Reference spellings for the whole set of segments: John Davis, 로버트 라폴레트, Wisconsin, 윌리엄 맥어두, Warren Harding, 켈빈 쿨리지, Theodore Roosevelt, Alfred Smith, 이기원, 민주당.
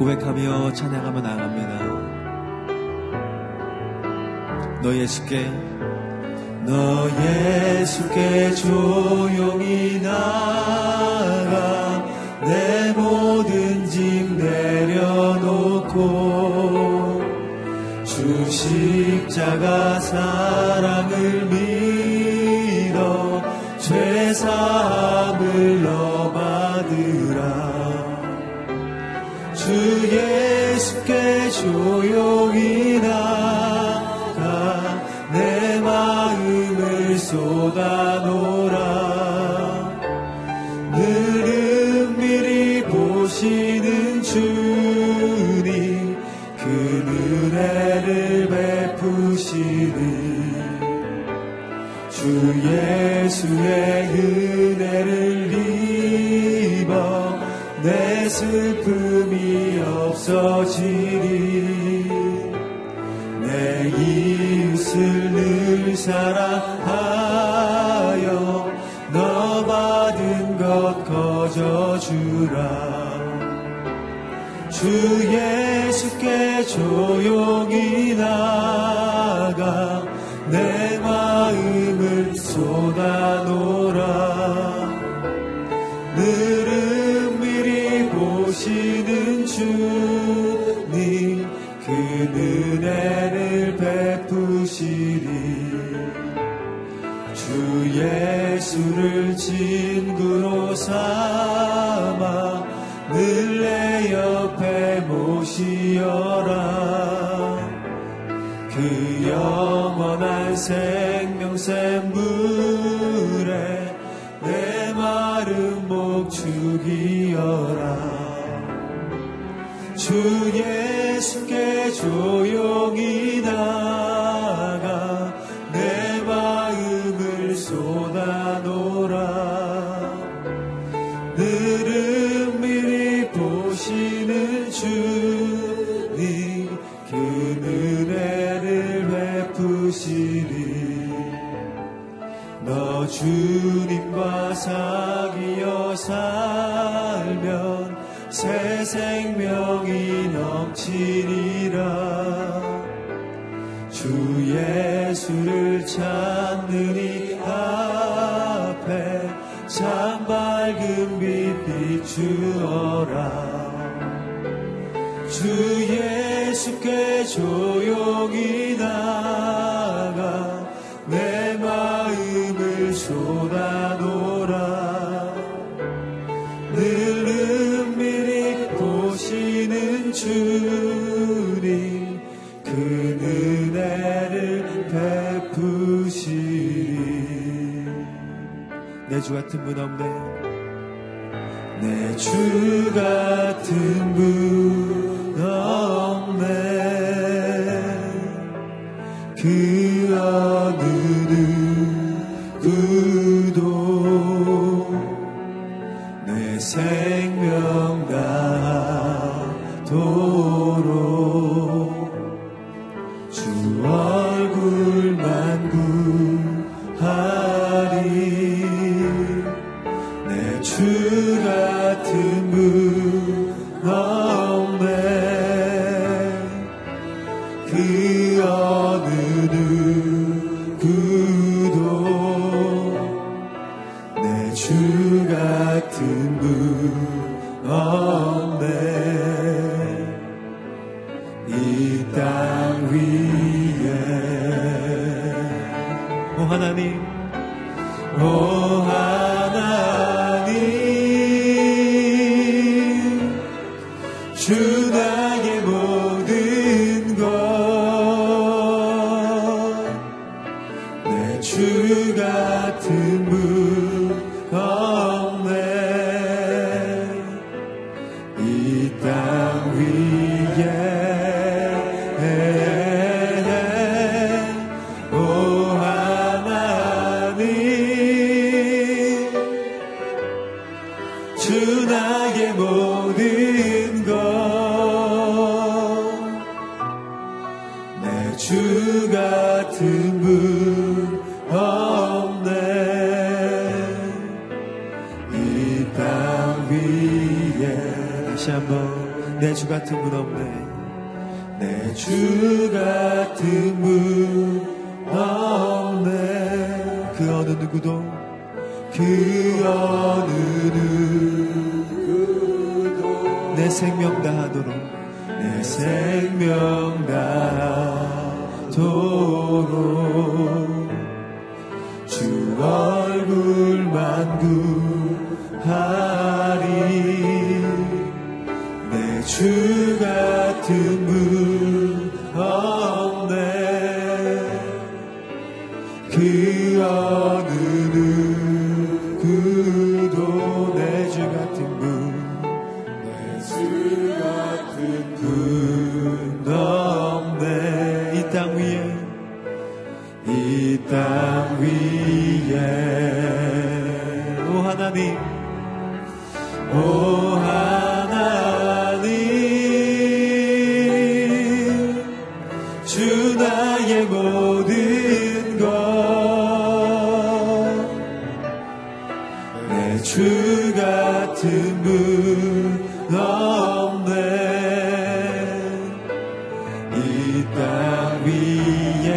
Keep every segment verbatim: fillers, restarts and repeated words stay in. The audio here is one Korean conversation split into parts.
고백하며 찬양하며 나아갑니다. 너 예수께 너 예수께 조용히 나아가 내 모든 짐 내려놓고 주 십자가 사랑을 믿어 죄 사함을 너 받으라. 주 예수께 조용히 나가 내 마음을 쏟아놓으라. 늘 은밀히 보시는 주님 그 은혜를 베푸시니 주 예수의 은혜를 입어 내 슬픔이 없어지리. 내 이웃을 늘 사랑하여 너 받은 것 거저주라. 주 예수께 조용히 나가 내 마음을 쏟아놓으라. 늘 은밀히 보시는 주님 그 은혜를 베푸시리. 주 예수를 친구로 삼아 늘 내 옆에 모시어라. 그 영원한 생명샘 물에 내 마른 목 죽이어라. 주 예수께 조용히 나가 내 마음을 쏟아놓으라. 늘 은밀히 보시는 주님 그 은혜 너 주님과 사귀어 살면 새 생명이 넘치리라. 주 예수를 찾는 이 앞에 참 밝은 빛 비추어라. 주 예수께 조용히 나가 내 마음을 쏟아놓으라. 늘 은밀히 보시는 주님 그 은혜를 베푸시리. 내 주 같은 분 없네. 내 주 같은 분 없네. 그 어느 누구도 내 생명 다하도록 주 얼굴만 구하리. 내 주 같은 분 없네. 그 어느 누구도 내 주 같은 분 없네. 이 땅 위에 오 하나님 오 하나님 주 나의 모든 것 내 주 같은 분 없네. 이 땅 위에 오 하나님 주 나의 모든 주 같은 분 없네. 이 땅 위에 다시 한번 내 주 같은 분 없네. 내 주 같은 분 없네. 그 어느 누구도 그 어느 누구도 내 생명 다하도록 내 생명 다하도록 주 얼굴만 구하리. 내 주 같은 분 없네. 그 어느 누구도 내 주 같은 분, 내 주 같은 분 없네. 이 땅 위에 이 땅 위에 오 하나님 오 하나님 주 나의 모든 것 내 주 같은 분 없네. 이 땅 위에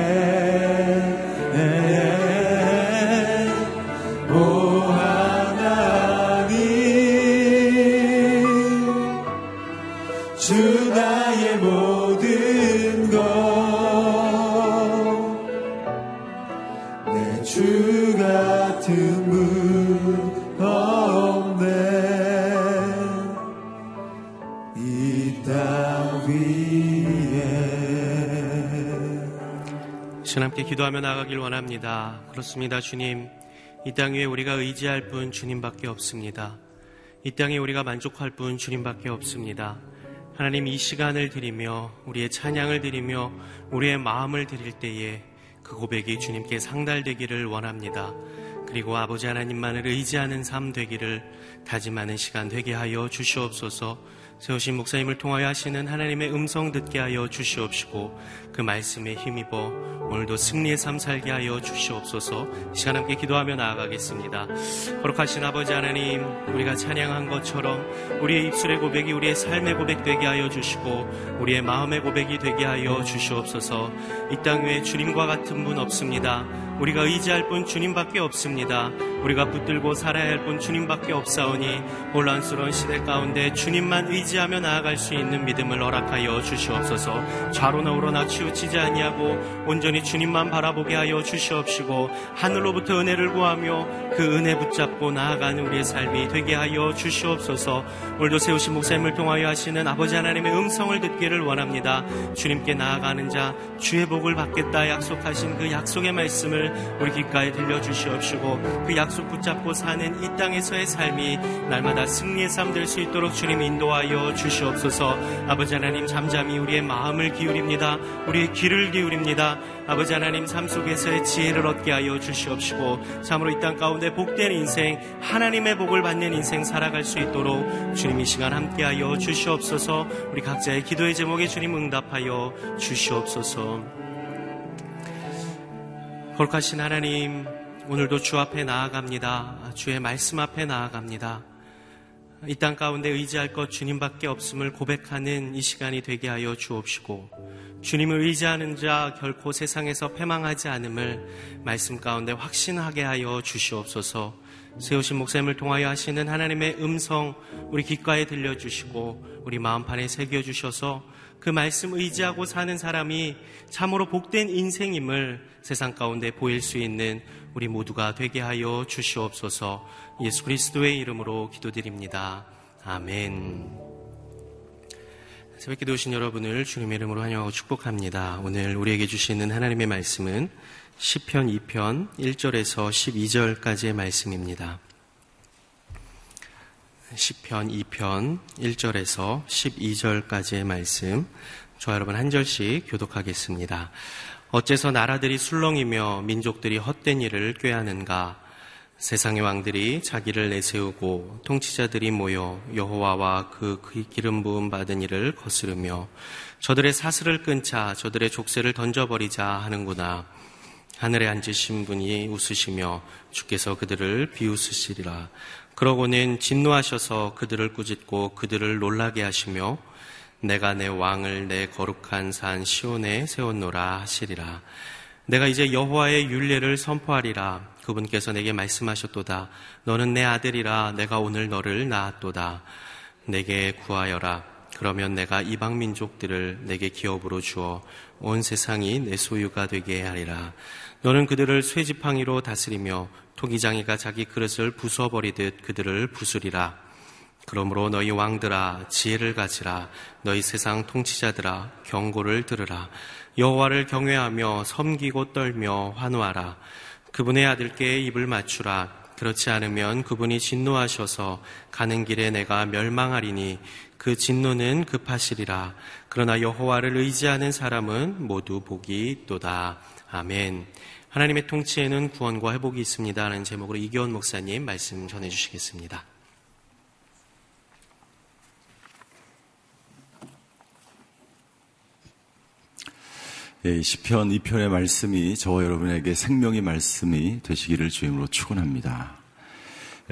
함께 기도하며 나아가길 원합니다. 그렇습니다. 주님, 이 땅 위에 우리가 의지할 분 주님밖에 없습니다. 이 땅에 우리가 만족할 분 주님밖에 없습니다. 하나님, 이 시간을 드리며 우리의 찬양을 드리며 우리의 마음을 드릴 때에 그 고백이 주님께 상달되기를 원합니다. 그리고 아버지 하나님만을 의지하는 삶 되기를 다짐하는 시간 되게 하여 주시옵소서. 세우신 목사님을 통하여 하시는 하나님의 음성 듣게 하여 주시옵시고 그 말씀에 힘입어 오늘도 승리의 삶 살게 하여 주시옵소서. 시간 함께 기도하며 나아가겠습니다. 거룩하신 아버지 하나님, 우리가 찬양한 것처럼 우리의 입술의 고백이 우리의 삶의 고백 되게 하여 주시고 우리의 마음의 고백이 되게 하여 주시옵소서. 이 땅 위에 주님과 같은 분 없습니다. 우리가 의지할 분 주님밖에 없습니다. 우리가 붙들고 살아야 할 분 주님밖에 없사오니 혼란스러운 시대 가운데 주님만 의지하며 나아갈 수 있는 믿음을 허락하여 주시옵소서. 좌로나 우로나 치우치지 아니하고 온전히 주님만 바라보게 하여 주시옵시고 하늘로부터 은혜를 구하며 그 은혜 붙잡고 나아가는 우리의 삶이 되게 하여 주시옵소서. 오늘도 세우신 목사님을 통하여 하시는 아버지 하나님의 음성을 듣기를 원합니다. 주님께 나아가는 자 주의 복을 받겠다 약속하신 그 약속의 말씀을 우리 귓가에 들려주시옵시고 그 약속 붙잡고 사는 이 땅에서의 삶이 날마다 승리의 삶 될 수 있도록 주님 인도하여 주시옵소서. 아버지 하나님, 잠잠히 우리의 마음을 기울입니다. 우리의 귀를 기울입니다. 아버지 하나님, 삶 속에서의 지혜를 얻게 하여 주시옵시고 참으로 이 땅 가운데 복된 인생, 하나님의 복을 받는 인생 살아갈 수 있도록 주님 이 시간 함께하여 주시옵소서. 우리 각자의 기도의 제목에 주님 응답하여 주시옵소서. 거룩하신 하나님, 오늘도 주 앞에 나아갑니다. 주의 말씀 앞에 나아갑니다. 이 땅 가운데 의지할 것 주님밖에 없음을 고백하는 이 시간이 되게 하여 주옵시고 주님을 의지하는 자 결코 세상에서 패망하지 않음을 말씀 가운데 확신하게 하여 주시옵소서. 세우신 목사님을 통하여 하시는 하나님의 음성 우리 귓가에 들려주시고 우리 마음판에 새겨주셔서 그 말씀 의지하고 사는 사람이 참으로 복된 인생임을 세상 가운데 보일 수 있는 우리 모두가 되게 하여 주시옵소서. 예수 그리스도의 이름으로 기도드립니다. 아멘. 새벽 기도 오신 여러분을 주님의 이름으로 환영하고 축복합니다. 오늘 우리에게 주시는 하나님의 말씀은 시편 이 편 일 절에서 십이 절까지의 말씀입니다. 시편 이 편 일 절에서 십이 절까지의 말씀, 저와 여러분 한 절씩 교독하겠습니다. 어째서 나라들이 술렁이며 민족들이 헛된 일을 꾀하는가? 세상의 왕들이 자기를 내세우고 통치자들이 모여 여호와와 그 기름 부음 받은 일을 거스르며 저들의 사슬을 끊자 저들의 족쇄를 던져버리자 하는구나. 하늘에 앉으신 분이 웃으시며 주께서 그들을 비웃으시리라. 그러고는 진노하셔서 그들을 꾸짖고 그들을 놀라게 하시며 내가 내 왕을 내 거룩한 산 시온에 세웠노라 하시리라. 내가 이제 여호와의 율례를 선포하리라. 그분께서 내게 말씀하셨도다. 너는 내 아들이라. 내가 오늘 너를 낳았도다. 내게 구하여라. 그러면 내가 이방 민족들을 내게 기업으로 주어 온 세상이 내 소유가 되게 하리라. 너는 그들을 쇠지팡이로 다스리며 토기장이가 자기 그릇을 부숴버리듯 그들을 부수리라. 그러므로 너희 왕들아 지혜를 가지라. 너희 세상 통치자들아 경고를 들으라. 여호와를 경외하며 섬기고 떨며 환호하라. 그분의 아들께 입을 맞추라. 그렇지 않으면 그분이 진노하셔서 가는 길에 내가 멸망하리니 그 진노는 급하시리라. 그러나 여호와를 의지하는 사람은 모두 복이 있도다. 아멘. 하나님의 통치에는 구원과 회복이 있습니다. 라는 제목으로 이기원 목사님 말씀 전해주시겠습니다. 예, 시편 이 편의 말씀이 저와 여러분에게 생명의 말씀이 되시기를 주임으로 축원합니다.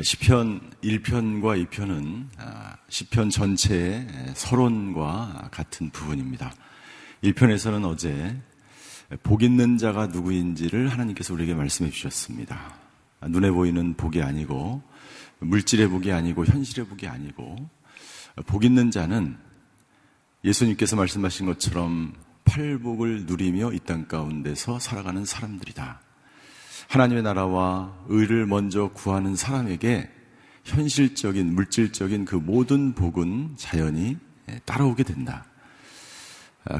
시편 일 편과 이 편은 시편 전체의 서론과 같은 부분입니다. 일 편에서는 어제 복 있는 자가 누구인지를 하나님께서 우리에게 말씀해 주셨습니다. 눈에 보이는 복이 아니고 물질의 복이 아니고 현실의 복이 아니고 복 있는 자는 예수님께서 말씀하신 것처럼 팔복을 누리며 이 땅 가운데서 살아가는 사람들이다. 하나님의 나라와 의를 먼저 구하는 사람에게 현실적인 물질적인 그 모든 복은 자연히 따라오게 된다.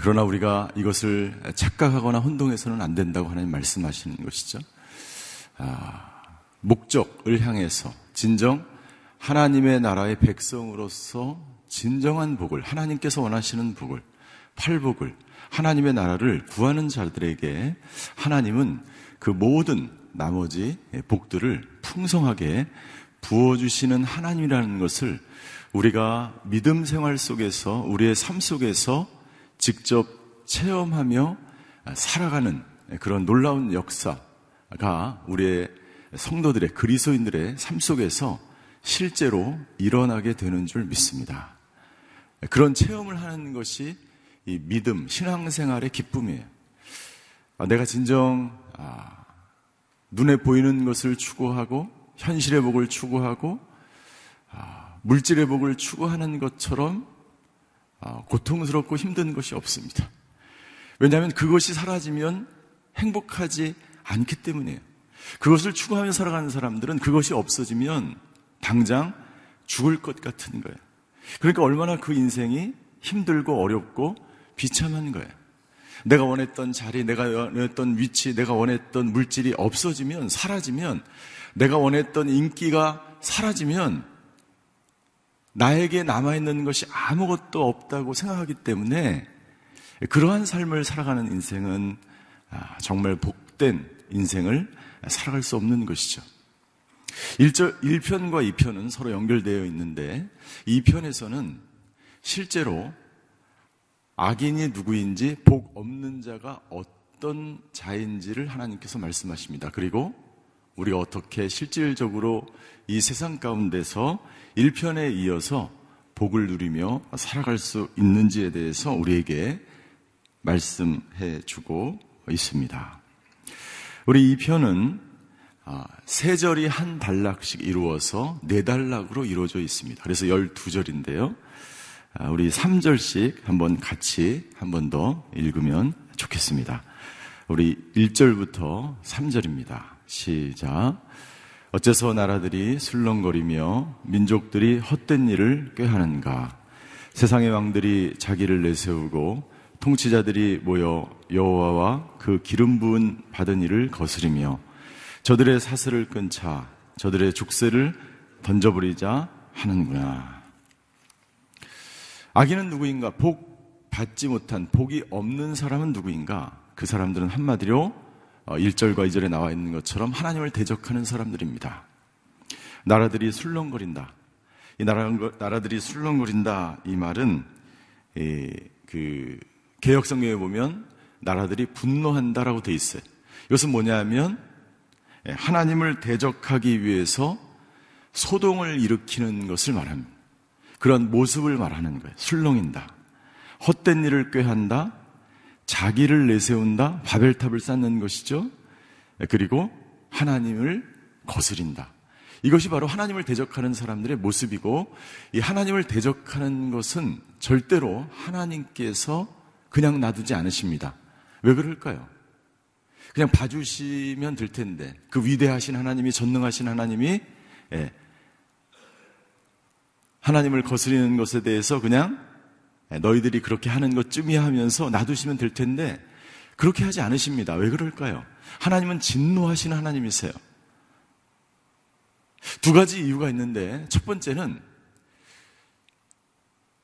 그러나 우리가 이것을 착각하거나 혼동해서는 안 된다고 하나님 말씀하시는 것이죠. 목적을 향해서 진정 하나님의 나라의 백성으로서 진정한 복을, 하나님께서 원하시는 복을, 팔복을, 하나님의 나라를 구하는 자들에게 하나님은 그 모든 나머지 복들을 풍성하게 부어주시는 하나님이라는 것을 우리가 믿음 생활 속에서, 우리의 삶 속에서 직접 체험하며 살아가는 그런 놀라운 역사가 우리의 성도들의, 그리스도인들의 삶 속에서 실제로 일어나게 되는 줄 믿습니다. 그런 체험을 하는 것이 이 믿음, 신앙생활의 기쁨이에요. 내가 진정 아, 눈에 보이는 것을 추구하고 현실의 복을 추구하고 아, 물질의 복을 추구하는 것처럼 아, 고통스럽고 힘든 것이 없습니다. 왜냐하면 그것이 사라지면 행복하지 않기 때문이에요. 그것을 추구하며 살아가는 사람들은 그것이 없어지면 당장 죽을 것 같은 거예요. 그러니까 얼마나 그 인생이 힘들고 어렵고 비참한 거예요. 내가 원했던 자리, 내가 원했던 위치, 내가 원했던 물질이 없어지면, 사라지면, 내가 원했던 인기가 사라지면 나에게 남아있는 것이 아무것도 없다고 생각하기 때문에 그러한 삶을 살아가는 인생은 정말 복된 인생을 살아갈 수 없는 것이죠. 일 편과 이 편은 서로 연결되어 있는데 이 편에서는 실제로 악인이 누구인지, 복 없는 자가 어떤 자인지를 하나님께서 말씀하십니다. 그리고 우리가 어떻게 실질적으로 이 세상 가운데서 일 편에 이어서 복을 누리며 살아갈 수 있는지에 대해서 우리에게 말씀해 주고 있습니다. 우리 이 편은 세 절이 한 단락씩 이루어서 네 단락으로 이루어져 있습니다. 그래서 열두 절인데요. 우리 삼 절씩 한번 같이 한 번 더 읽으면 좋겠습니다. 우리 일 절부터 삼 절입니다. 시작. 어째서 나라들이 술렁거리며 민족들이 헛된 일을 꾀하는가. 세상의 왕들이 자기를 내세우고 통치자들이 모여 여호와와 그 기름 부은 받은 일을 거스리며 저들의 사슬을 끊자 저들의 족쇄를 던져버리자 하는구나. 악인은 누구인가? 복 받지 못한, 복이 없는 사람은 누구인가? 그 사람들은 한마디로 일 절과 이 절에 나와 있는 것처럼 하나님을 대적하는 사람들입니다. 나라들이 술렁거린다. 이 나라, 나라들이 술렁거린다. 이 말은 이, 그 개역성경에 보면 나라들이 분노한다라고 돼 있어요. 이것은 뭐냐면 하나님을 대적하기 위해서 소동을 일으키는 것을 말합니다. 그런 모습을 말하는 거예요. 술렁인다. 헛된 일을 꾀한다, 자기를 내세운다, 바벨탑을 쌓는 것이죠. 그리고 하나님을 거스린다. 이것이 바로 하나님을 대적하는 사람들의 모습이고, 이 하나님을 대적하는 것은 절대로 하나님께서 그냥 놔두지 않으십니다. 왜 그럴까요? 그냥 봐주시면 될 텐데, 그 위대하신 하나님이, 전능하신 하나님이 예, 하나님을 거스리는 것에 대해서 그냥 너희들이 그렇게 하는 것쯤이야 하면서 놔두시면 될 텐데 그렇게 하지 않으십니다. 왜 그럴까요? 하나님은 진노하신 하나님이세요. 두 가지 이유가 있는데, 첫 번째는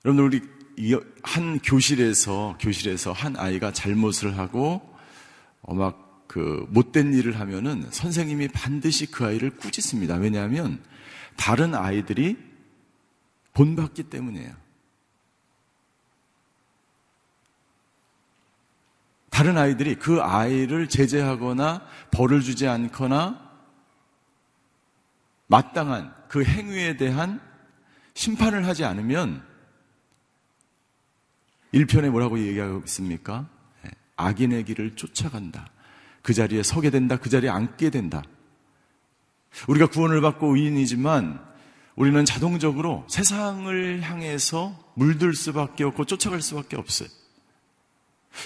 여러분들, 우리 한 교실에서 교실에서 한 아이가 잘못을 하고 어 막 그 못된 일을 하면은 선생님이 반드시 그 아이를 꾸짖습니다. 왜냐하면 다른 아이들이 본받기 때문이에요. 다른 아이들이 그 아이를 제재하거나 벌을 주지 않거나 마땅한 그 행위에 대한 심판을 하지 않으면, 일 편에 뭐라고 얘기하고 있습니까? 악인의 길을 쫓아간다. 그 자리에 서게 된다. 그 자리에 앉게 된다. 우리가 구원을 받고 의인이지만 우리는 자동적으로 세상을 향해서 물들 수밖에 없고 쫓아갈 수밖에 없어요.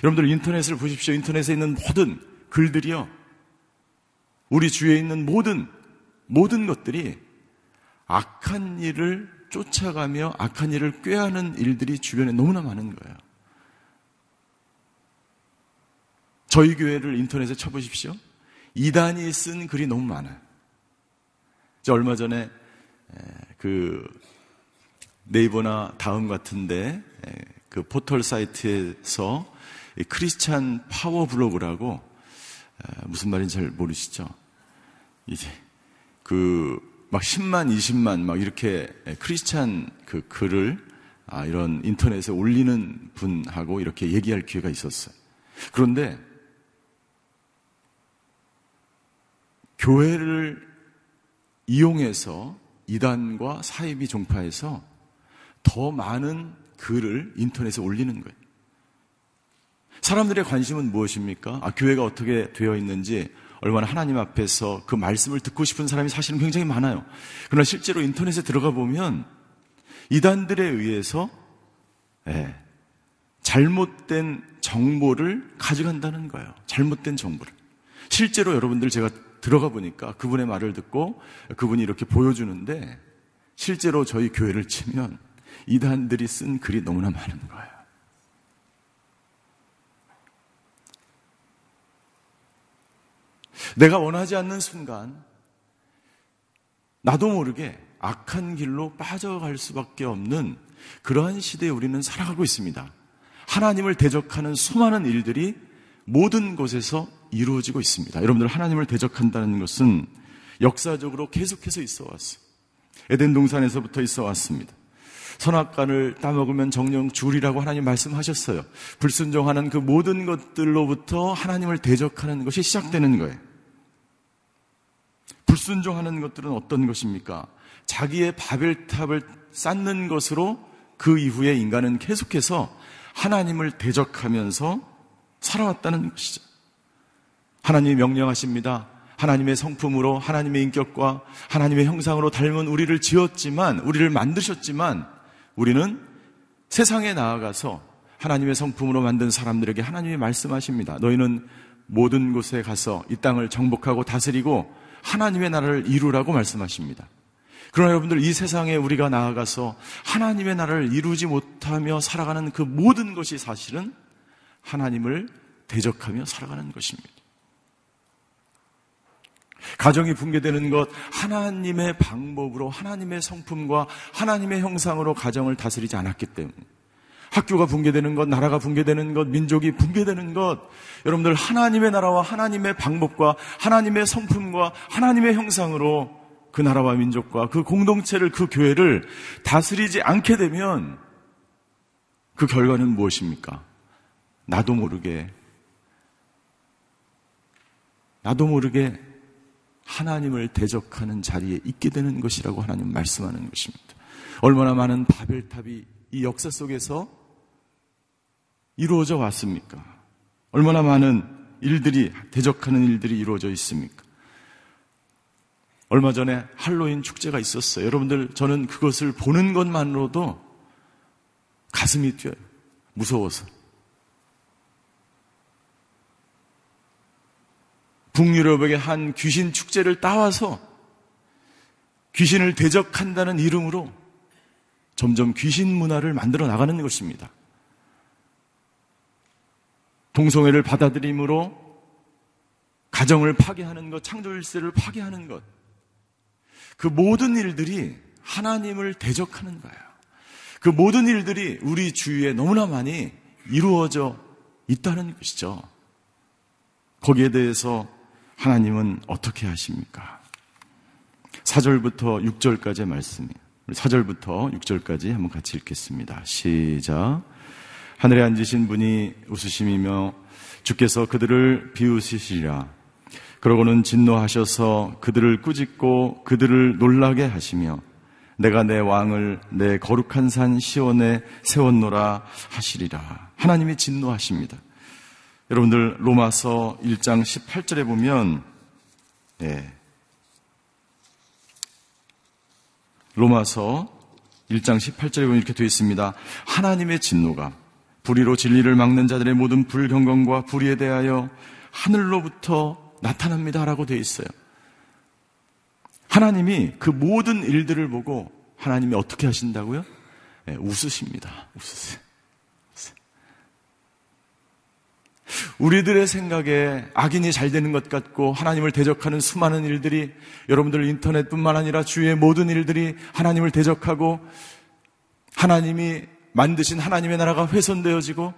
여러분들 인터넷을 보십시오. 인터넷에 있는 모든 글들이요, 우리 주위에 있는 모든 모든 것들이 악한 일을 쫓아가며 악한 일을 꾀하는 일들이 주변에 너무나 많은 거예요. 저희 교회를 인터넷에 쳐보십시오. 이단이 쓴 글이 너무 많아요. 저 얼마 전에 그 네이버나 다음 같은데 그 포털 사이트에서 크리스찬 파워 블로그라고, 무슨 말인지 잘 모르시죠? 이제 그 막 십만, 이십만 막 이렇게 크리스찬 그 글을 아 이런 인터넷에 올리는 분하고 이렇게 얘기할 기회가 있었어요. 그런데 교회를 이용해서 이단과 사이비 종파에서 더 많은 글을 인터넷에 올리는 거예요. 사람들의 관심은 무엇입니까? 아, 교회가 어떻게 되어 있는지, 얼마나 하나님 앞에서 그 말씀을 듣고 싶은 사람이 사실은 굉장히 많아요. 그러나 실제로 인터넷에 들어가 보면 이단들에 의해서 예, 잘못된 정보를 가져간다는 거예요. 잘못된 정보를. 실제로 여러분들 제가 들어가 보니까 그분의 말을 듣고 그분이 이렇게 보여주는데, 실제로 저희 교회를 치면 이단들이 쓴 글이 너무나 많은 거예요. 내가 원하지 않는 순간 나도 모르게 악한 길로 빠져갈 수밖에 없는 그러한 시대에 우리는 살아가고 있습니다. 하나님을 대적하는 수많은 일들이 모든 곳에서 이루어지고 있습니다. 여러분들, 하나님을 대적한다는 것은 역사적으로 계속해서 있어 왔어요. 에덴 동산에서부터 있어 왔습니다. 선악과를 따먹으면 정령 죽으리라고 하나님 말씀하셨어요. 불순종하는 그 모든 것들로부터 하나님을 대적하는 것이 시작되는 거예요. 불순종하는 것들은 어떤 것입니까? 자기의 바벨탑을 쌓는 것으로 그 이후에 인간은 계속해서 하나님을 대적하면서 살아왔다는 것이죠. 하나님이 명령하십니다. 하나님의 성품으로, 하나님의 인격과 하나님의 형상으로 닮은 우리를 지었지만, 우리를 만드셨지만, 우리는 세상에 나아가서 하나님의 성품으로 만든 사람들에게 하나님이 말씀하십니다. 너희는 모든 곳에 가서 이 땅을 정복하고 다스리고 하나님의 나라를 이루라고 말씀하십니다. 그러나 여러분들, 이 세상에 우리가 나아가서 하나님의 나라를 이루지 못하며 살아가는 그 모든 것이 사실은 하나님을 대적하며 살아가는 것입니다. 가정이 붕괴되는 것, 하나님의 방법으로, 하나님의 성품과 하나님의 형상으로 가정을 다스리지 않았기 때문에. 학교가 붕괴되는 것, 나라가 붕괴되는 것, 민족이 붕괴되는 것, 여러분들, 하나님의 나라와 하나님의 방법과 하나님의 성품과 하나님의 형상으로 그 나라와 민족과 그 공동체를, 그 교회를 다스리지 않게 되면 그 결과는 무엇입니까? 나도 모르게 나도 모르게 하나님을 대적하는 자리에 있게 되는 것이라고 하나님 말씀하는 것입니다. 얼마나 많은 바벨탑이 이 역사 속에서 이루어져 왔습니까? 얼마나 많은 일들이, 대적하는 일들이 이루어져 있습니까? 얼마 전에 할로윈 축제가 있었어요. 여러분들, 저는 그것을 보는 것만으로도 가슴이 뛰어요. 무서워서. 북유럽의 한 귀신 축제를 따와서 귀신을 대적한다는 이름으로 점점 귀신 문화를 만들어 나가는 것입니다. 동성애를 받아들임으로 가정을 파괴하는 것, 창조일세를 파괴하는 것, 그 모든 일들이 하나님을 대적하는 거예요. 그 모든 일들이 우리 주위에 너무나 많이 이루어져 있다는 것이죠. 거기에 대해서 하나님은 어떻게 하십니까? 사 절부터 육 절까지의 말씀이에요. 사 절부터 육 절까지 한번 같이 읽겠습니다. 시작. 하늘에 앉으신 분이 웃으심이며 주께서 그들을 비웃으시리라. 그러고는 진노하셔서 그들을 꾸짖고 그들을 놀라게 하시며 내가 내 왕을 내 거룩한 산 시온에 세웠노라 하시리라. 하나님이 진노하십니다. 여러분들, 로마서 일 장 십팔 절에 보면 예, 로마서 일 장 십팔 절에 보면 이렇게 되어 있습니다. 하나님의 진노가 불의로 진리를 막는 자들의 모든 불경건과 불의에 대하여 하늘로부터 나타납니다라고 되어 있어요. 하나님이 그 모든 일들을 보고 하나님이 어떻게 하신다고요? 네, 웃으십니다. 웃으세요. 웃으세요. 우리들의 생각에 악인이 잘 되는 것 같고 하나님을 대적하는 수많은 일들이, 여러분들 인터넷뿐만 아니라 주위의 모든 일들이 하나님을 대적하고 하나님이 만드신 하나님의 나라가 훼손되어지고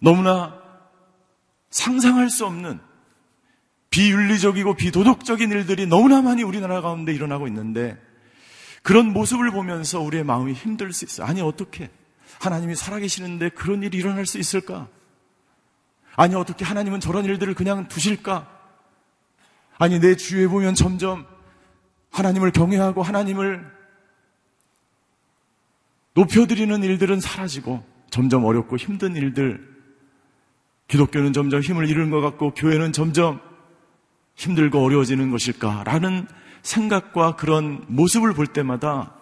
너무나 상상할 수 없는 비윤리적이고 비도덕적인 일들이 너무나 많이 우리나라 가운데 일어나고 있는데, 그런 모습을 보면서 우리의 마음이 힘들 수 있어요. 아니, 어떻게 하나님이 살아계시는데 그런 일이 일어날 수 있을까? 아니, 어떻게 하나님은 저런 일들을 그냥 두실까? 아니, 내 주위에 보면 점점 하나님을 경외하고 하나님을 높여드리는 일들은 사라지고 점점 어렵고 힘든 일들, 기독교는 점점 힘을 잃은 것 같고 교회는 점점 힘들고 어려워지는 것일까라는 생각과 그런 모습을 볼 때마다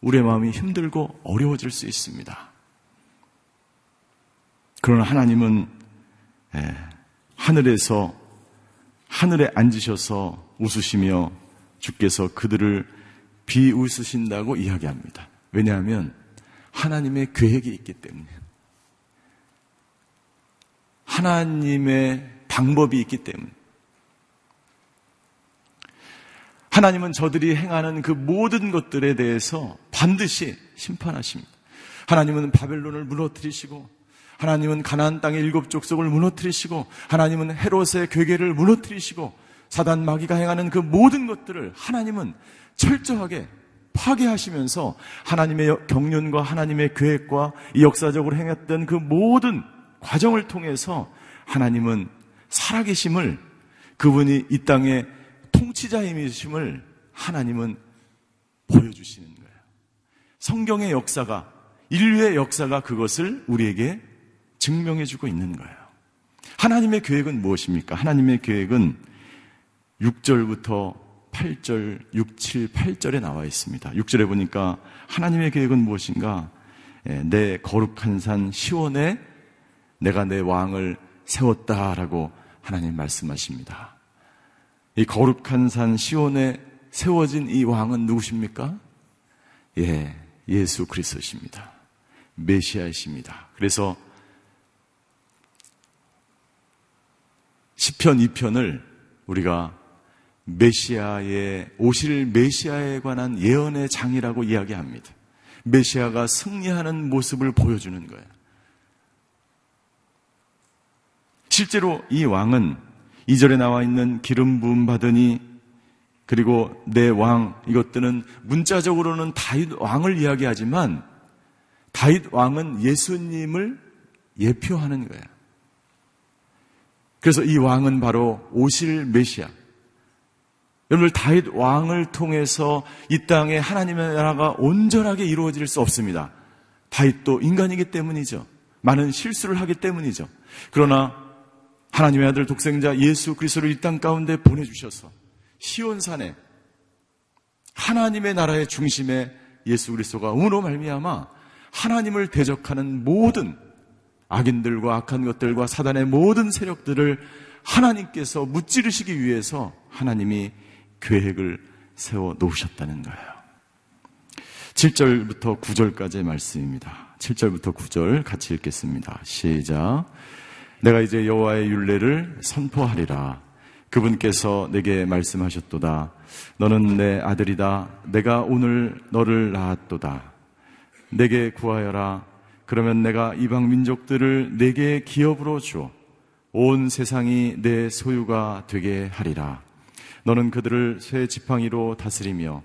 우리의 마음이 힘들고 어려워질 수 있습니다. 그러나 하나님은 하늘에서, 하늘에 앉으셔서 웃으시며 주께서 그들을 비웃으신다고 이야기합니다. 왜냐하면 하나님의 계획이 있기 때문이에요. 하나님의 방법이 있기 때문에. 하나님은 저들이 행하는 그 모든 것들에 대해서 반드시 심판하십니다. 하나님은 바벨론을 무너뜨리시고, 하나님은 가나안 땅의 일곱 족속을 무너뜨리시고, 하나님은 헤롯의 괴계를 무너뜨리시고, 사단 마귀가 행하는 그 모든 것들을 하나님은 철저하게 파괴하시면서 하나님의 경륜과 하나님의 계획과 이 역사적으로 행했던 그 모든 과정을 통해서 하나님은 살아계심을, 그분이 이 땅의 통치자임이심을 하나님은 보여주시는 거예요. 성경의 역사가, 인류의 역사가 그것을 우리에게 증명해주고 있는 거예요. 하나님의 계획은 무엇입니까? 하나님의 계획은 육 절부터 팔 절, 육, 칠, 팔 절에 나와 있습니다. 육 절에 보니까 하나님의 계획은 무엇인가? 내 거룩한 산 시온에 내가 내 왕을 세웠다라고 하나님 말씀하십니다. 이 거룩한 산 시온에 세워진 이 왕은 누구십니까? 예, 예수 그리스도십니다. 메시아이십니다. 그래서 시편 이 편을 우리가 메시아의, 오실 메시아에 관한 예언의 장이라고 이야기합니다. 메시아가 승리하는 모습을 보여주는 거예요. 실제로 이 왕은 이 절에 나와 있는 기름 부음 받으니, 그리고 내 왕, 이것들은 문자적으로는 다윗 왕을 이야기하지만 다윗 왕은 예수님을 예표하는 거예요. 그래서 이 왕은 바로 오실 메시아. 여러분, 다윗 왕을 통해서 이 땅에 하나님의 나라가 온전하게 이루어질 수 없습니다. 다윗도 인간이기 때문이죠. 많은 실수를 하기 때문이죠. 그러나 하나님의 아들 독생자 예수 그리스도를 이 땅 가운데 보내주셔서 시온산에 하나님의 나라의 중심에 예수 그리스도가 오므로 말미암아 하나님을 대적하는 모든 악인들과 악한 것들과 사단의 모든 세력들을 하나님께서 무찌르시기 위해서 하나님이 계획을 세워놓으셨다는 거예요. 칠 절부터 구 절까지의 말씀입니다. 칠 절부터 구 절 같이 읽겠습니다. 시작. 내가 이제 여호와의 율례를 선포하리라. 그분께서 내게 말씀하셨도다. 너는 내 아들이다. 내가 오늘 너를 낳았도다. 내게 구하여라. 그러면 내가 이방 민족들을 내게 기업으로 주어 온 세상이 내 소유가 되게 하리라. 너는 그들을 쇠 지팡이로 다스리며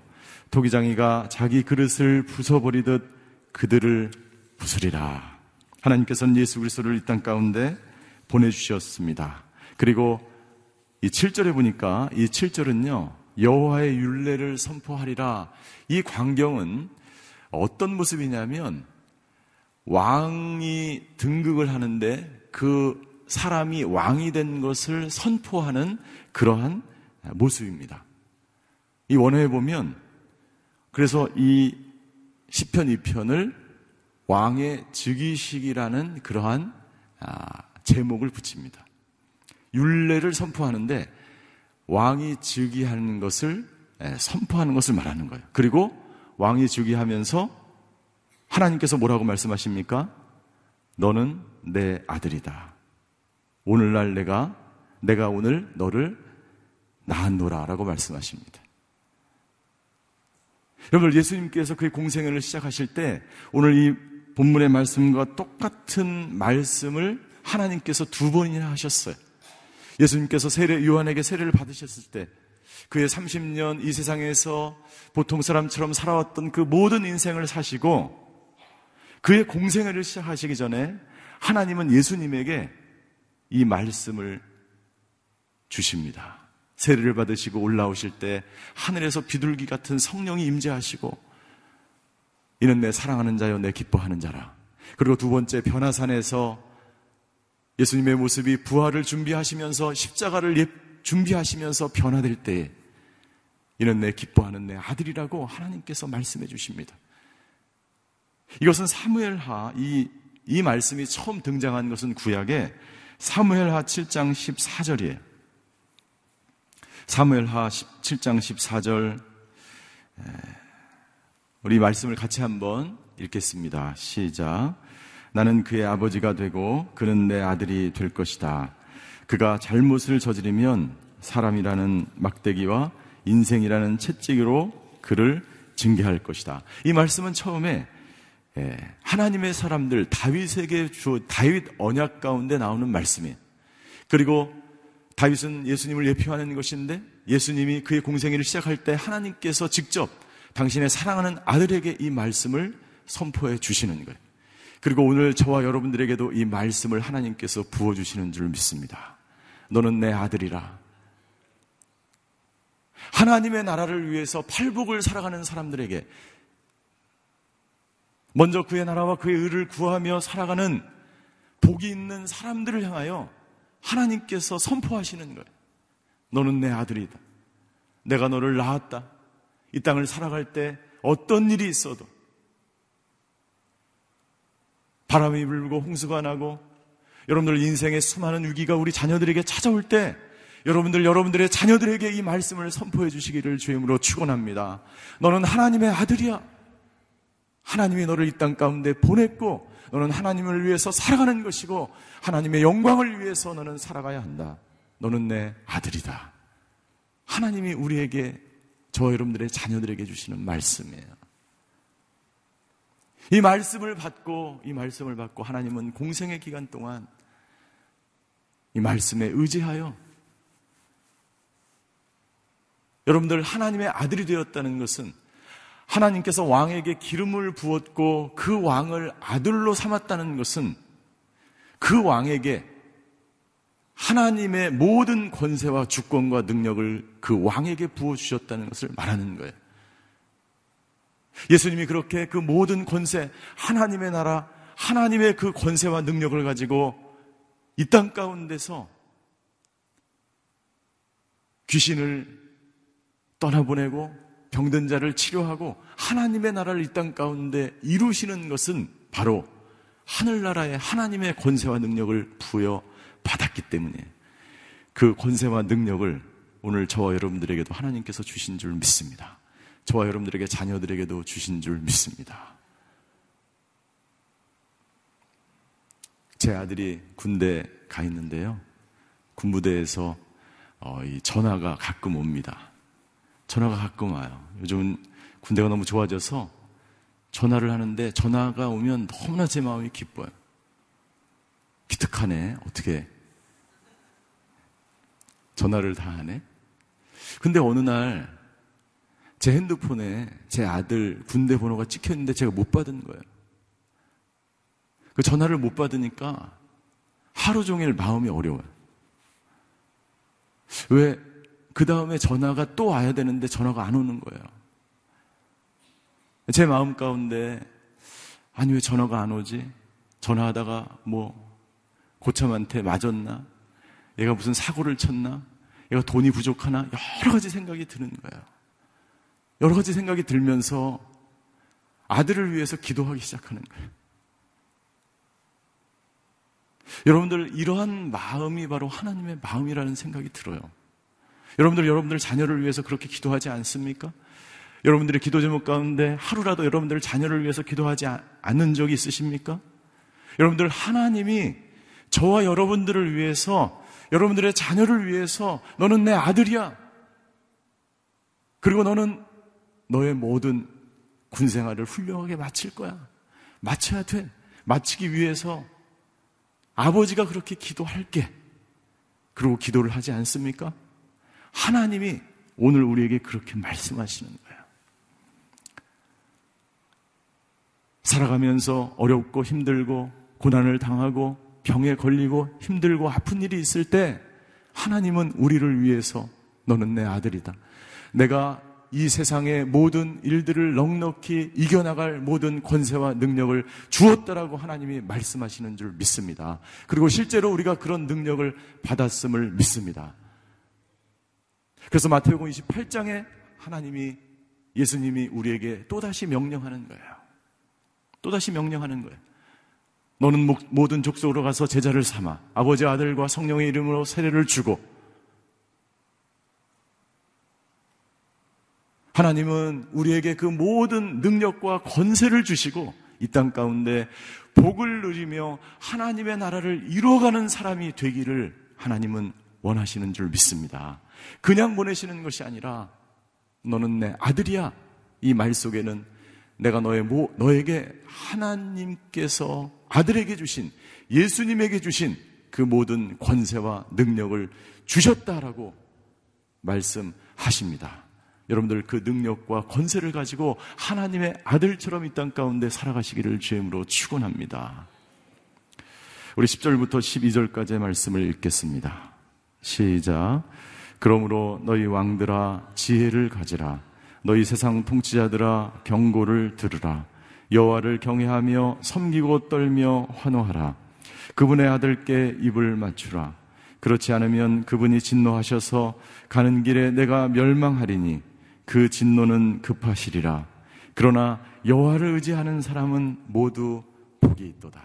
토기장이가 자기 그릇을 부숴버리듯 그들을 부수리라. 하나님께서는 예수 그리스도를 이 땅 가운데 보내주셨습니다. 그리고 이 칠 절에 보니까 이 칠 절은요, 여호와의 율례를 선포하리라. 이 광경은 어떤 모습이냐면 왕이 등극을 하는데 그 사람이 왕이 된 것을 선포하는 그러한 모습입니다. 이 원어에 보면 그래서 이 시편 이 편을 왕의 즉위식이라는 그러한 아, 제목을 붙입니다. 율례를 선포하는데 왕이 즉위하는 것을 선포하는 것을 말하는 거예요. 그리고 왕이 즉위하면서 하나님께서 뭐라고 말씀하십니까? 너는 내 아들이다. 오늘날 내가 내가 오늘 너를 낳았노라라고 말씀하십니다. 여러분, 예수님께서 그의 공생애를 시작하실 때 오늘 이 본문의 말씀과 똑같은 말씀을 하나님께서 두 번이나 하셨어요. 예수님께서 세례 요한에게 세례를 받으셨을 때 그의 삼십 년 이 세상에서 보통 사람처럼 살아왔던 그 모든 인생을 사시고 그의 공생애를 시작하시기 전에 하나님은 예수님에게 이 말씀을 주십니다. 세례를 받으시고 올라오실 때 하늘에서 비둘기 같은 성령이 임재하시고 이는 내 사랑하는 자여 내 기뻐하는 자라. 그리고 두 번째 변화산에서 예수님의 모습이 부활을 준비하시면서 십자가를 준비하시면서 변화될 때에 이는 내 기뻐하는 내 아들이라고 하나님께서 말씀해 주십니다. 이것은 사무엘하 이, 이 말씀이 처음 등장한 것은 구약에 사무엘하 칠 장 십사 절이에요. 사무엘하 칠 장 십사 절 우리 말씀을 같이 한번 읽겠습니다. 시작. 나는 그의 아버지가 되고 그는 내 아들이 될 것이다. 그가 잘못을 저지르면 사람이라는 막대기와 인생이라는 채찍으로 그를 징계할 것이다. 이 말씀은 처음에 하나님의 사람들 다윗에게 주 다윗 언약 가운데 나오는 말씀이에요. 그리고 다윗은 예수님을 예표하는 것인데 예수님이 그의 공생애를 시작할 때 하나님께서 직접 당신의 사랑하는 아들에게 이 말씀을 선포해 주시는 거예요. 그리고 오늘 저와 여러분들에게도 이 말씀을 하나님께서 부어주시는 줄 믿습니다. 너는 내 아들이라. 하나님의 나라를 위해서 팔복을 살아가는 사람들에게 먼저 그의 나라와 그의 의를 구하며 살아가는 복이 있는 사람들을 향하여 하나님께서 선포하시는 거예요. 너는 내 아들이다. 내가 너를 낳았다. 이 땅을 살아갈 때 어떤 일이 있어도 바람이 불고 홍수가 나고 여러분들 인생의 수많은 위기가 우리 자녀들에게 찾아올 때 여러분들, 여러분들의 자녀들에게 이 말씀을 선포해 주시기를 주의 이름으로 축원합니다. 너는 하나님의 아들이야. 하나님이 너를 이 땅 가운데 보냈고 너는 하나님을 위해서 살아가는 것이고 하나님의 영광을 위해서 너는 살아가야 한다. 너는 내 아들이다. 하나님이 우리에게, 저 여러분들의 자녀들에게 주시는 말씀이에요. 이 말씀을 받고 이 말씀을 받고 하나님은 공생의 기간 동안 이 말씀에 의지하여 여러분들 하나님의 아들이 되었다는 것은 하나님께서 왕에게 기름을 부었고 그 왕을 아들로 삼았다는 것은 그 왕에게 하나님의 모든 권세와 주권과 능력을 그 왕에게 부어주셨다는 것을 말하는 거예요. 예수님이 그렇게 그 모든 권세, 하나님의 나라, 하나님의 그 권세와 능력을 가지고 이 땅 가운데서 귀신을 떠나보내고 병든 자를 치료하고 하나님의 나라를 이 땅 가운데 이루시는 것은 바로 하늘나라의 하나님의 권세와 능력을 부여받았기 때문에 그 권세와 능력을 오늘 저와 여러분들에게도 하나님께서 주신 줄 믿습니다. 저와 여러분들에게 자녀들에게도 주신 줄 믿습니다. 제 아들이 군대에 가 있는데요. 군부대에서 어, 이 전화가 가끔 옵니다. 전화가 가끔 와요. 요즘은 군대가 너무 좋아져서 전화를 하는데 전화가 오면 너무나 제 마음이 기뻐요. 기특하네. 어떻게 전화를 다 하네. 근데 어느 날 제 핸드폰에 제 아들 군대 번호가 찍혔는데 제가 못 받은 거예요. 그 전화를 못 받으니까 하루 종일 마음이 어려워요. 왜? 그 다음에 전화가 또 와야 되는데 전화가 안 오는 거예요. 제 마음 가운데 아니 왜 전화가 안 오지? 전화하다가 뭐 고참한테 맞았나? 얘가 무슨 사고를 쳤나? 얘가 돈이 부족하나? 여러 가지 생각이 드는 거예요. 여러 가지 생각이 들면서 아들을 위해서 기도하기 시작하는 거예요. 여러분들 이러한 마음이 바로 하나님의 마음이라는 생각이 들어요. 여러분들 여러분들 자녀를 위해서 그렇게 기도하지 않습니까? 여러분들의 기도 제목 가운데 하루라도 여러분들 자녀를 위해서 기도하지 않는 적이 있으십니까? 여러분들 하나님이 저와 여러분들을 위해서 여러분들의 자녀를 위해서 너는 내 아들이야. 그리고 너는 너의 모든 군 생활을 훌륭하게 마칠 거야. 마쳐야 돼. 마치기 위해서 아버지가 그렇게 기도할게. 그리고 기도를 하지 않습니까? 하나님이 오늘 우리에게 그렇게 말씀하시는 거예요. 살아가면서 어렵고 힘들고 고난을 당하고 병에 걸리고 힘들고 아픈 일이 있을 때 하나님은 우리를 위해서 너는 내 아들이다. 내가 이 세상의 모든 일들을 넉넉히 이겨나갈 모든 권세와 능력을 주었다라고 하나님이 말씀하시는 줄 믿습니다. 그리고 실제로 우리가 그런 능력을 받았음을 믿습니다. 그래서 마태복음 이십팔 장에 하나님이 예수님이 우리에게 또다시 명령하는 거예요. 또다시 명령하는 거예요. 너는 모든 족속으로 가서 제자를 삼아 아버지 아들과 성령의 이름으로 세례를 주고 하나님은 우리에게 그 모든 능력과 권세를 주시고 이 땅 가운데 복을 누리며 하나님의 나라를 이루어가는 사람이 되기를 하나님은 원하시는 줄 믿습니다. 그냥 보내시는 것이 아니라 너는 내 아들이야. 이 말 속에는 내가 너의 모, 너에게 하나님께서 아들에게 주신 예수님에게 주신 그 모든 권세와 능력을 주셨다라고 말씀하십니다. 여러분들 그 능력과 권세를 가지고 하나님의 아들처럼 이 땅 가운데 살아가시기를 주의 이름으로 축원합니다. 우리 십 절부터 십이 절까지의 말씀을 읽겠습니다. 시작. 그러므로 너희 왕들아 지혜를 가지라. 너희 세상 통치자들아 경고를 들으라. 여호와를 경외하며 섬기고 떨며 환호하라. 그분의 아들께 입을 맞추라. 그렇지 않으면 그분이 진노하셔서 가는 길에 내가 멸망하리니 그 진노는 급하시리라. 그러나 여호와를 의지하는 사람은 모두 복이 있도다.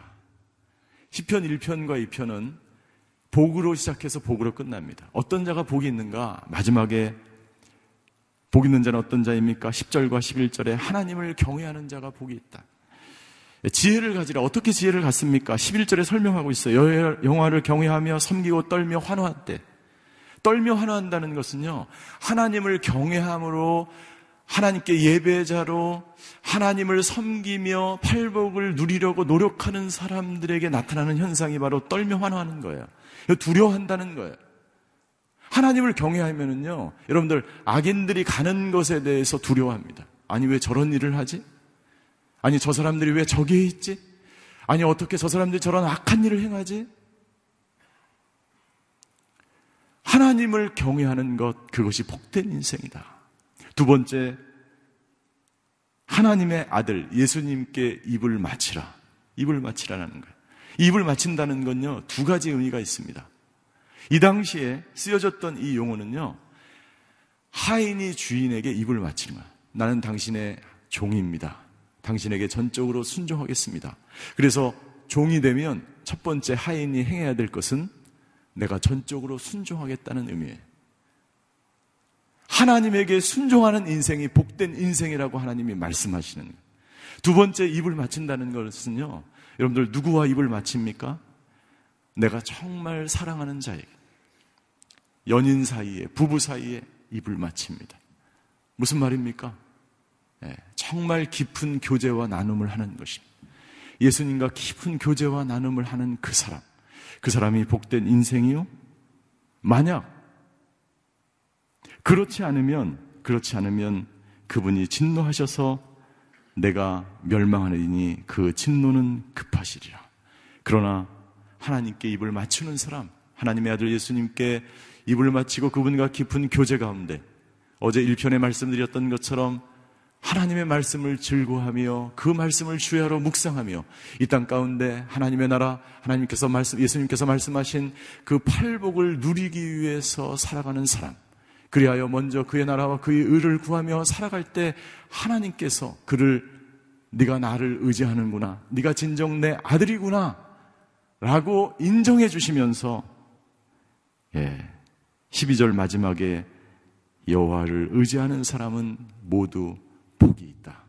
시편 일 편과 이 편은 복으로 시작해서 복으로 끝납니다. 어떤 자가 복이 있는가? 마지막에 복 있는 자는 어떤 자입니까? 십 절과 십일 절에 하나님을 경외하는 자가 복이 있다. 지혜를 가지라. 어떻게 지혜를 갖습니까? 십일 절에 설명하고 있어요. 여호와를 경외하며 섬기고 떨며 환호한대. 떨며 환호한다는 것은요, 하나님을 경외함으로 하나님께 예배자로 하나님을 섬기며 팔복을 누리려고 노력하는 사람들에게 나타나는 현상이 바로 떨며 환호하는 거예요. 두려워한다는 거예요. 하나님을 경외하면은요, 여러분들 악인들이 가는 것에 대해서 두려워합니다. 아니 왜 저런 일을 하지? 아니 저 사람들이 왜 저기에 있지? 아니 어떻게 저 사람들이 저런 악한 일을 행하지? 하나님을 경외하는 것, 그것이 복된 인생이다. 두 번째, 하나님의 아들 예수님께 입을 바치라. 입을 바치라는 거예요. 입을 바친다는 건요, 두 가지 의미가 있습니다. 이 당시에 쓰여졌던 이 용어는요, 하인이 주인에게 입을 바치는 거예요. 나는 당신의 종입니다. 당신에게 전적으로 순종하겠습니다. 그래서 종이 되면 첫 번째 하인이 행해야 될 것은 내가 전적으로 순종하겠다는 의미예요. 하나님에게 순종하는 인생이 복된 인생이라고 하나님이 말씀하시는 거예요. 두 번째 입을 맞춘다는 것은요, 여러분들 누구와 입을 맞춥니까? 내가 정말 사랑하는 자에게, 연인 사이에, 부부 사이에 입을 맞춥니다. 무슨 말입니까? 예, 정말 깊은 교제와 나눔을 하는 것입니다. 예수님과 깊은 교제와 나눔을 하는 그 사람, 그 사람이 복된 인생이요? 만약 그렇지 않으면, 그렇지 않으면 그분이 진노하셔서 내가 멸망하리니 그 진노는 급하시리라. 그러나 하나님께 입을 맞추는 사람, 하나님의 아들 예수님께 입을 맞추고 그분과 깊은 교제 가운데 어제 일 편에 말씀드렸던 것처럼 하나님의 말씀을 즐거워하며 그 말씀을 주야로 묵상하며 이 땅 가운데 하나님의 나라, 하나님께서 말씀, 예수님께서 말씀하신 그 팔복을 누리기 위해서 살아가는 사람, 그리하여 먼저 그의 나라와 그의 의를 구하며 살아갈 때 하나님께서 그를 네가 나를 의지하는구나, 네가 진정 내 아들이구나 라고 인정해 주시면서, 예, 십이 절 마지막에 여호와를 의지하는 사람은 모두 복이 있다.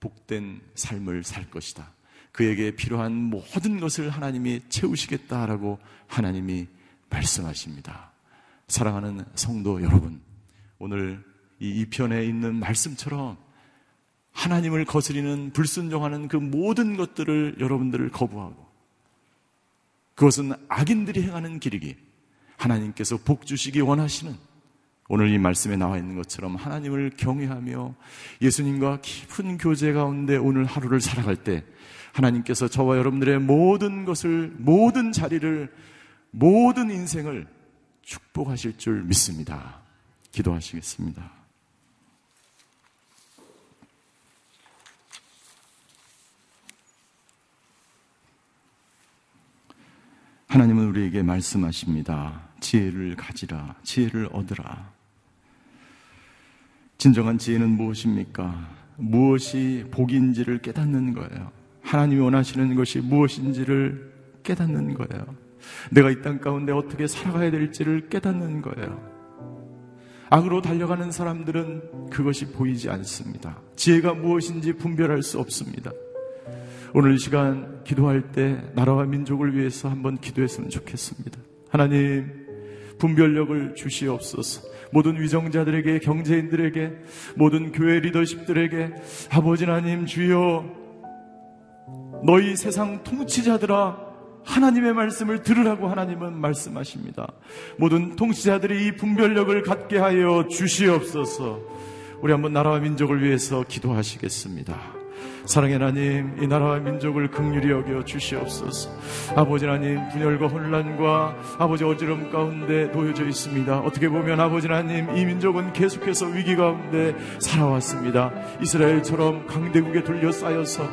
복된 삶을 살 것이다. 그에게 필요한 모든 것을 하나님이 채우시겠다라고 하나님이 말씀하십니다. 사랑하는 성도 여러분, 오늘 이 이 편에 있는 말씀처럼 하나님을 거스리는, 불순종하는 그 모든 것들을 여러분들을 거부하고, 그것은 악인들이 행하는 길이기, 하나님께서 복 주시기 원하시는 오늘 이 말씀에 나와 있는 것처럼 하나님을 경외하며 예수님과 깊은 교제 가운데 오늘 하루를 살아갈 때 하나님께서 저와 여러분들의 모든 것을, 모든 자리를, 모든 인생을 축복하실 줄 믿습니다. 기도하시겠습니다. 하나님은 우리에게 말씀하십니다. 지혜를 가지라, 지혜를 얻으라. 진정한 지혜는 무엇입니까? 무엇이 복인지를 깨닫는 거예요. 하나님이 원하시는 것이 무엇인지를 깨닫는 거예요. 내가 이 땅 가운데 어떻게 살아가야 될지를 깨닫는 거예요. 악으로 달려가는 사람들은 그것이 보이지 않습니다. 지혜가 무엇인지 분별할 수 없습니다. 오늘 이 시간 기도할 때 나라와 민족을 위해서 한번 기도했으면 좋겠습니다. 하나님, 분별력을 주시옵소서. 모든 위정자들에게, 경제인들에게, 모든 교회 리더십들에게, 아버지 하나님, 주여, 너희 세상 통치자들아, 하나님의 말씀을 들으라고 하나님은 말씀하십니다. 모든 통치자들이 이 분별력을 갖게 하여 주시옵소서. 우리 한번 나라와 민족을 위해서 기도하시겠습니다. 사랑의 하나님, 이 나라와 민족을 긍휼히 여겨 주시옵소서. 아버지 하나님, 분열과 혼란과 아버지 어지러움 가운데 놓여져 있습니다. 어떻게 보면 아버지 하나님, 이 민족은 계속해서 위기 가운데 살아왔습니다. 이스라엘처럼 강대국에 둘러싸여서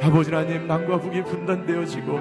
아버지 하나님, 남과 북이 분단되어지고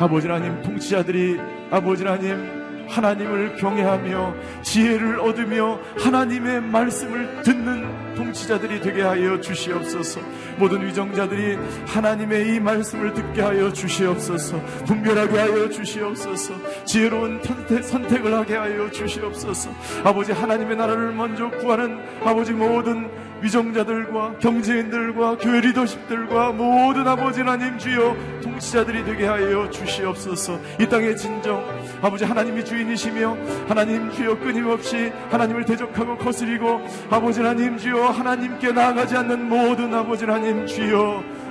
아버지 하나님, 통치자들이 아버지 하나님, 하나님을 경외하며 지혜를 얻으며 하나님의 말씀을 듣는 통치자들이 되게 하여 주시옵소서. 모든 위정자들이 하나님의 이 말씀을 듣게 하여 주시옵소서. 분별하게 하여 주시옵소서. 지혜로운 선택을 하게 하여 주시옵소서. 아버지 하나님의 나라를 먼저 구하는 아버지 모든 위정자들과 경제인들과 교회 리더십들과 모든 아버지 하나님, 주여, 통치자들이 되게 하여 주시옵소서. 이 땅의 진정 아버지 하나님이 주인이시며 하나님, 주여, 끊임없이 하나님을 대적하고 거스리고 아버지 하나님, 주여, 하나님께 나아가지 않는 모든 아버지 하나님, 주여,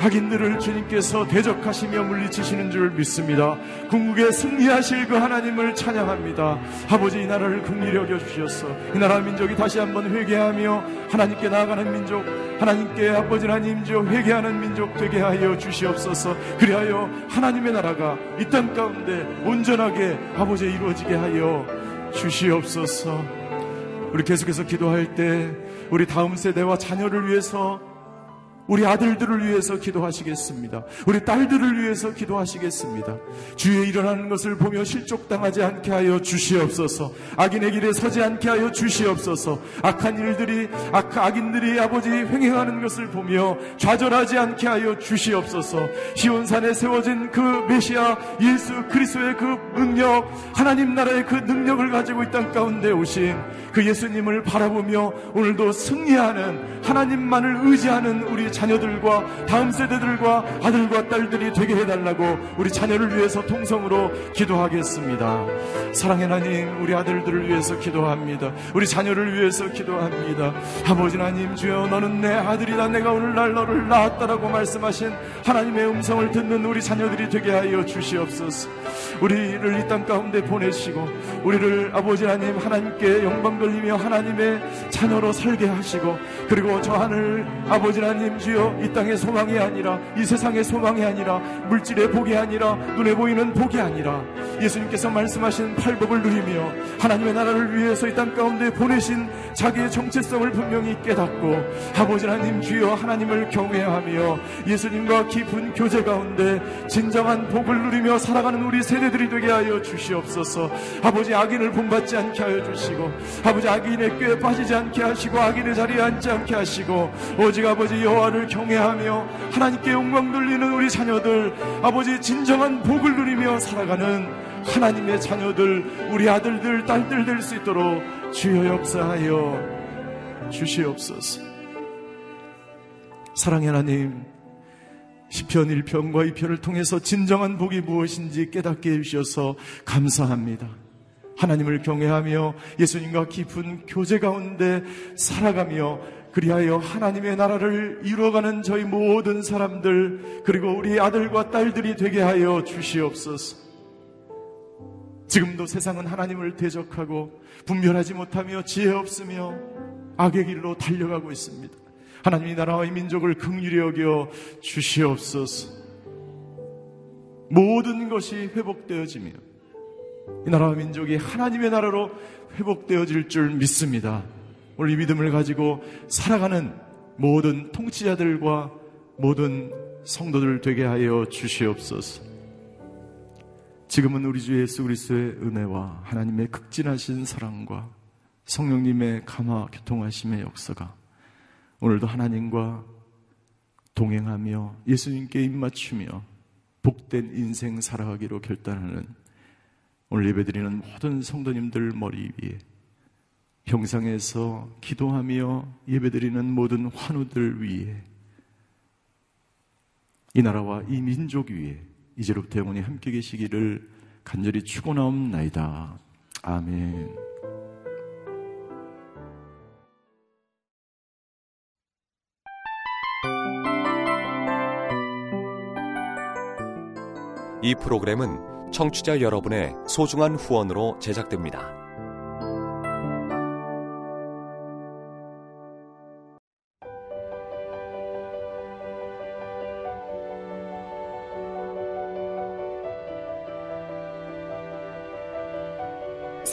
악인들을 주님께서 대적하시며 물리치시는 줄 믿습니다. 궁극에 승리하실 그 하나님을 찬양합니다. 아버지, 이 나라를 긍휼히 여겨주셔서 이 나라 민족이 다시 한번 회개하며 하나님께 나아가는 민족, 하나님께 아버지 하나님, 주여, 회개하는 민족 되게 하여 주시옵소서. 그리하여 하나님의 나라가 이 땅 가운데 온전하게 아버지 이루어지게 하여 주시옵소서. 우리 계속해서 기도할 때 우리 다음 세대와 자녀를 위해서 우리 아들들을 위해서 기도하시겠습니다. 우리 딸들을 위해서 기도하시겠습니다. 주의 일어나는 것을 보며 실족당하지 않게 하여 주시옵소서. 악인의 길에 서지 않게 하여 주시옵소서. 악한 일들이 악, 악인들이 아버지 횡행하는 것을 보며 좌절하지 않게 하여 주시옵소서. 시온산에 세워진 그 메시아 예수 그리스도의 그 능력, 하나님 나라의 그 능력을 가지고 이 땅 가운데 오신 그 예수님을 바라보며 오늘도 승리하는, 하나님만을 의지하는 우리 자녀들과 다음 세대들과 아들과 딸들이 되게 해달라고 우리 자녀를 위해서 통성으로 기도하겠습니다. 사랑의 하나님, 우리 아들들을 위해서 기도합니다. 우리 자녀를 위해서 기도합니다. 아버지 하나님, 주여 너는 내 아들이다, 내가 오늘날 너를 낳았다라고 말씀하신 하나님의 음성을 듣는 우리 자녀들이 되게 하여 주시옵소서. 우리를 이 땅 가운데 보내시고 우리를 아버지 하나님 하나님께 영광 돌리며 하나님의 자녀로 살게 하시고, 그리고 저 하늘 아버지 하나님 주여 이 땅의 소망이 아니라, 이 세상의 소망이 아니라, 물질의 복이 아니라, 눈에 보이는 복이 아니라, 예수님께서 말씀하신 팔복을 누리며 하나님의 나라를 위해서 이 땅 가운데 보내신 자기의 정체성을 분명히 깨닫고 아버지 하나님 주여 하나님을 경외하며 예수님과 깊은 교제 가운데 진정한 복을 누리며 살아가는 우리 세대들이 되게 하여 주시옵소서. 아버지 악인을 본받지 않게 하여 주시고, 아버지 악인의 꾀에 빠지지 않게 하시고, 악인의 자리에 앉지 않게 하시고, 오직 아버지 여호와를 경외하며 하나님께 영광 돌리는 우리 자녀들, 아버지 진정한 복을 누리며 살아가는 하나님의 자녀들, 우리 아들들 딸들 될 수 있도록 주여 역사하여 주시옵소서. 사랑의 하나님, 시편 일 편과 이 편을 통해서 진정한 복이 무엇인지 깨닫게 해주셔서 감사합니다. 하나님을 경외하며 예수님과 깊은 교제 가운데 살아가며 그리하여 하나님의 나라를 이루어가는 저희 모든 사람들, 그리고 우리 아들과 딸들이 되게 하여 주시옵소서. 지금도 세상은 하나님을 대적하고 분별하지 못하며 지혜 없으며 악의 길로 달려가고 있습니다. 하나님이 나라와 이 민족을 긍휼히 여겨 주시옵소서. 모든 것이 회복되어지며 이 나라와 민족이 하나님의 나라로 회복되어질 줄 믿습니다. 오늘 이 믿음을 가지고 살아가는 모든 통치자들과 모든 성도들 되게 하여 주시옵소서. 지금은 우리 주 예수 그리스도의 은혜와 하나님의 극진하신 사랑과 성령님의 감화 교통하심의 역사가 오늘도 하나님과 동행하며 예수님께 입맞추며 복된 인생 살아가기로 결단하는 오늘 예배드리는 모든 성도님들 머리 위에, 형상에서 기도하며 예배드리는 모든 환우들 위에, 이 나라와 이 민족 위에 이제로부터 영원히 함께 계시기를 간절히 축원하옵나이다. 아멘. 이 프로그램은 청취자 여러분의 소중한 후원으로 제작됩니다.